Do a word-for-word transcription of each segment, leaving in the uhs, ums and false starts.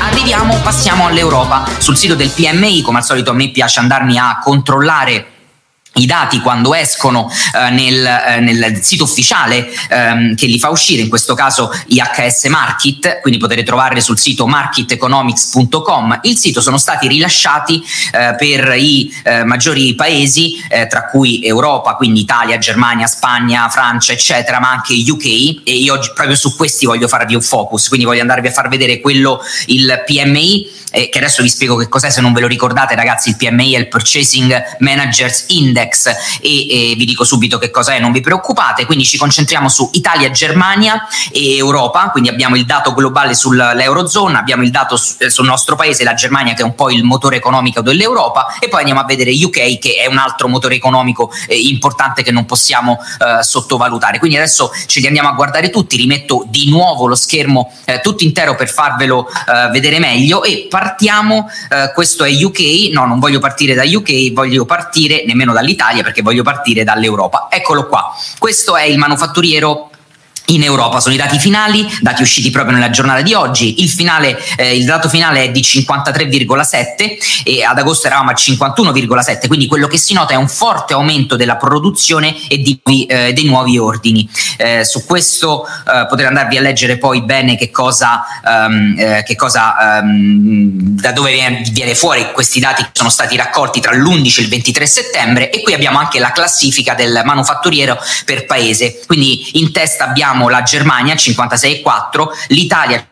Arriviamo, passiamo all'Europa. Sul sito del P M I, come al solito a me piace andarmi a controllare i dati quando escono eh, nel, eh, nel sito ufficiale ehm, che li fa uscire, in questo caso I H S Market, quindi potete trovarli sul sito market economics punto com. Il sito sono stati rilasciati eh, per i eh, maggiori paesi, eh, tra cui Europa, quindi Italia, Germania, Spagna, Francia, eccetera, ma anche U K, e io proprio su questi voglio farvi un focus, quindi voglio andarvi a far vedere quello, il P M I, eh, che adesso vi spiego che cos'è se non ve lo ricordate, ragazzi. Il P M I è il Purchasing Managers Index, E, e vi dico subito che cosa è, non vi preoccupate. Quindi ci concentriamo su Italia, Germania e Europa, quindi abbiamo il dato globale sull'Eurozona, abbiamo il dato su, sul nostro paese, la Germania, che è un po' il motore economico dell'Europa, e poi andiamo a vedere U K, che è un altro motore economico eh, importante che non possiamo eh, sottovalutare. Quindi adesso ce li andiamo a guardare tutti, rimetto di nuovo lo schermo eh, tutto intero per farvelo eh, vedere meglio, e partiamo, eh, questo è U K, no, non voglio partire da U K, voglio partire nemmeno dall'Italia Italia perché voglio partire dall'Europa. Eccolo qua, questo è il manufatturiero in Europa, sono i dati finali, dati usciti proprio nella giornata di oggi. Il finale, eh, il dato finale è di cinquantatré virgola sette e ad agosto eravamo a cinquantuno virgola sette, quindi quello che si nota è un forte aumento della produzione e di, eh, dei nuovi ordini. Eh, su questo eh, potete andarvi a leggere poi bene che cosa, um, eh, che cosa um, da dove viene, viene fuori questi dati che sono stati raccolti tra l'undici e il ventitré settembre, e qui abbiamo anche la classifica del manufatturiero per paese, quindi in testa abbiamo la Germania cinquantasei virgola quattro, l'Italia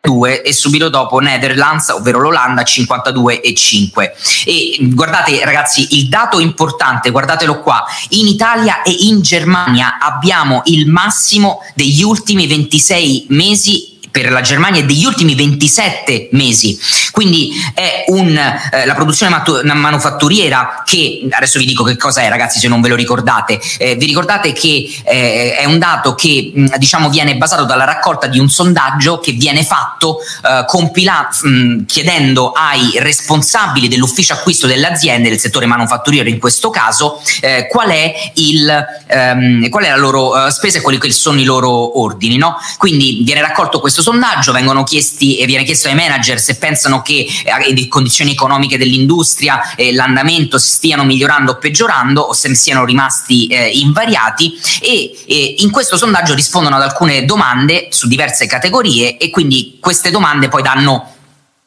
due e subito dopo Netherlands, ovvero l'Olanda, cinquantadue virgola cinque. E guardate ragazzi, il dato importante, guardatelo qua, in Italia e in Germania abbiamo il massimo degli ultimi ventisei mesi per la Germania e degli ultimi ventisette mesi, quindi è un eh, la produzione matu- manufatturiera, che adesso vi dico che cosa è, ragazzi, se non ve lo ricordate. Eh, vi ricordate che eh, è un dato che mh, diciamo viene basato dalla raccolta di un sondaggio che viene fatto eh, compila- mh, chiedendo ai responsabili dell'ufficio acquisto dell'azienda del settore manufatturiero, in questo caso eh, qual è il ehm, qual è la loro eh, spesa e quali che sono i loro ordini, no? Quindi viene raccolto questo sondaggio, vengono chiesti e viene chiesto ai manager se pensano che eh, le condizioni economiche dell'industria e eh, l'andamento si stiano migliorando o peggiorando, o se siano rimasti eh, invariati, e eh, in questo sondaggio rispondono ad alcune domande su diverse categorie, e quindi queste domande poi danno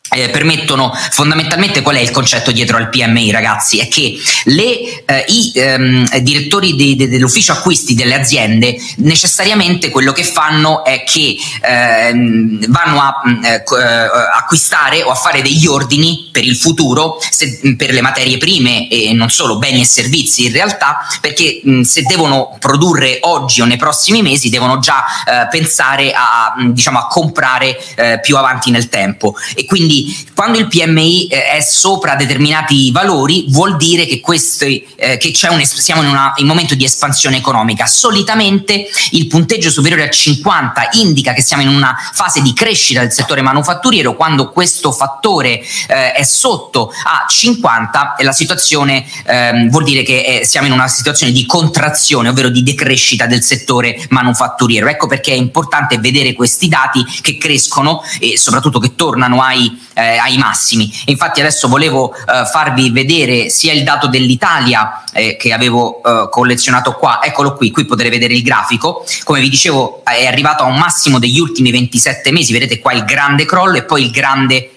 Eh, permettono fondamentalmente, qual è il concetto dietro al P M I, ragazzi, è che le, eh, i ehm, direttori de, de, dell'ufficio acquisti delle aziende necessariamente quello che fanno è che ehm, vanno a eh, acquistare o a fare degli ordini per il futuro, se, per le materie prime e non solo, beni e servizi in realtà, perché mh, se devono produrre oggi o nei prossimi mesi devono già eh, pensare a, diciamo, a comprare eh, più avanti nel tempo. E quindi quando il P M I eh, è sopra determinati valori, vuol dire che, questo, eh, che c'è un es- siamo in, una, in un momento di espansione economica. Solitamente il punteggio superiore a cinquanta indica che siamo in una fase di crescita del settore manufatturiero, quando questo fattore eh, è sotto a cinquanta la situazione eh, vuol dire che eh, siamo in una situazione di contrazione, ovvero di decrescita del settore manufatturiero. Ecco perché è importante vedere questi dati che crescono e soprattutto che tornano ai Eh, ai massimi. Infatti adesso volevo eh, farvi vedere sia il dato dell'Italia eh, che avevo eh, collezionato qua, eccolo qui, qui potete vedere il grafico, come vi dicevo è arrivato a un massimo degli ultimi ventisette mesi, vedete qua il grande crollo e poi il grande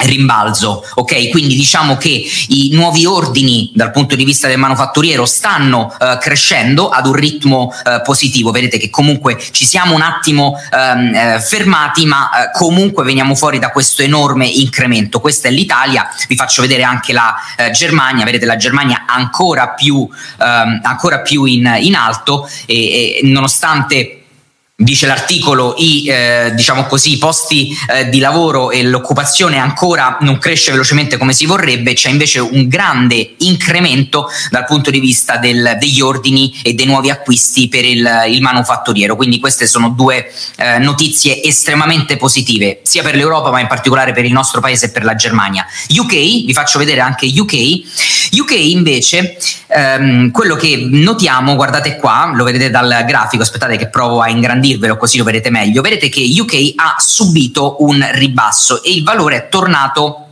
rimbalzo, ok? Quindi diciamo che i nuovi ordini dal punto di vista del manufatturiero stanno eh, crescendo ad un ritmo eh, positivo, vedete che comunque ci siamo un attimo ehm, eh, fermati, ma eh, comunque veniamo fuori da questo enorme incremento. Questa è l'Italia, vi faccio vedere anche la eh, Germania, vedete la Germania ancora più, ehm, ancora più in, in alto, e, e nonostante, dice l'articolo, i eh, diciamo così i posti eh, di lavoro e l'occupazione ancora non cresce velocemente come si vorrebbe, c'è invece un grande incremento dal punto di vista del, degli ordini e dei nuovi acquisti per il, il manufatturiero. Quindi queste sono due eh, notizie estremamente positive sia per l'Europa ma in particolare per il nostro paese e per la Germania. U K, vi faccio vedere anche U K. U K invece ehm, quello che notiamo, guardate qua, lo vedete dal grafico, aspettate che provo a ingrandirvelo così lo vedete meglio, vedete che U K ha subito un ribasso e il valore è tornato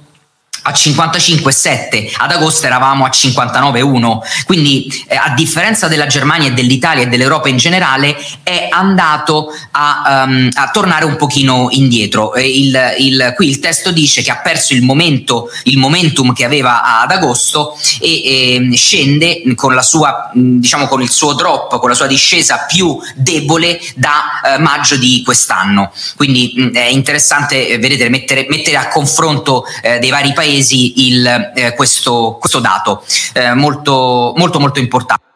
a cinquantacinque virgola sette, ad agosto eravamo a cinquantanove virgola uno, quindi eh, a differenza della Germania e dell'Italia e dell'Europa in generale è andato a, um, a tornare un pochino indietro. Il, il, qui il testo dice che ha perso il momento, il momentum che aveva ad agosto e, e scende con la sua, diciamo, con il suo drop, con la sua discesa più debole da eh, maggio di quest'anno. Quindi mh, è interessante eh, vedete, mettere, mettere a confronto eh, dei vari paesi il, eh, questo, questo dato eh, molto molto molto importante.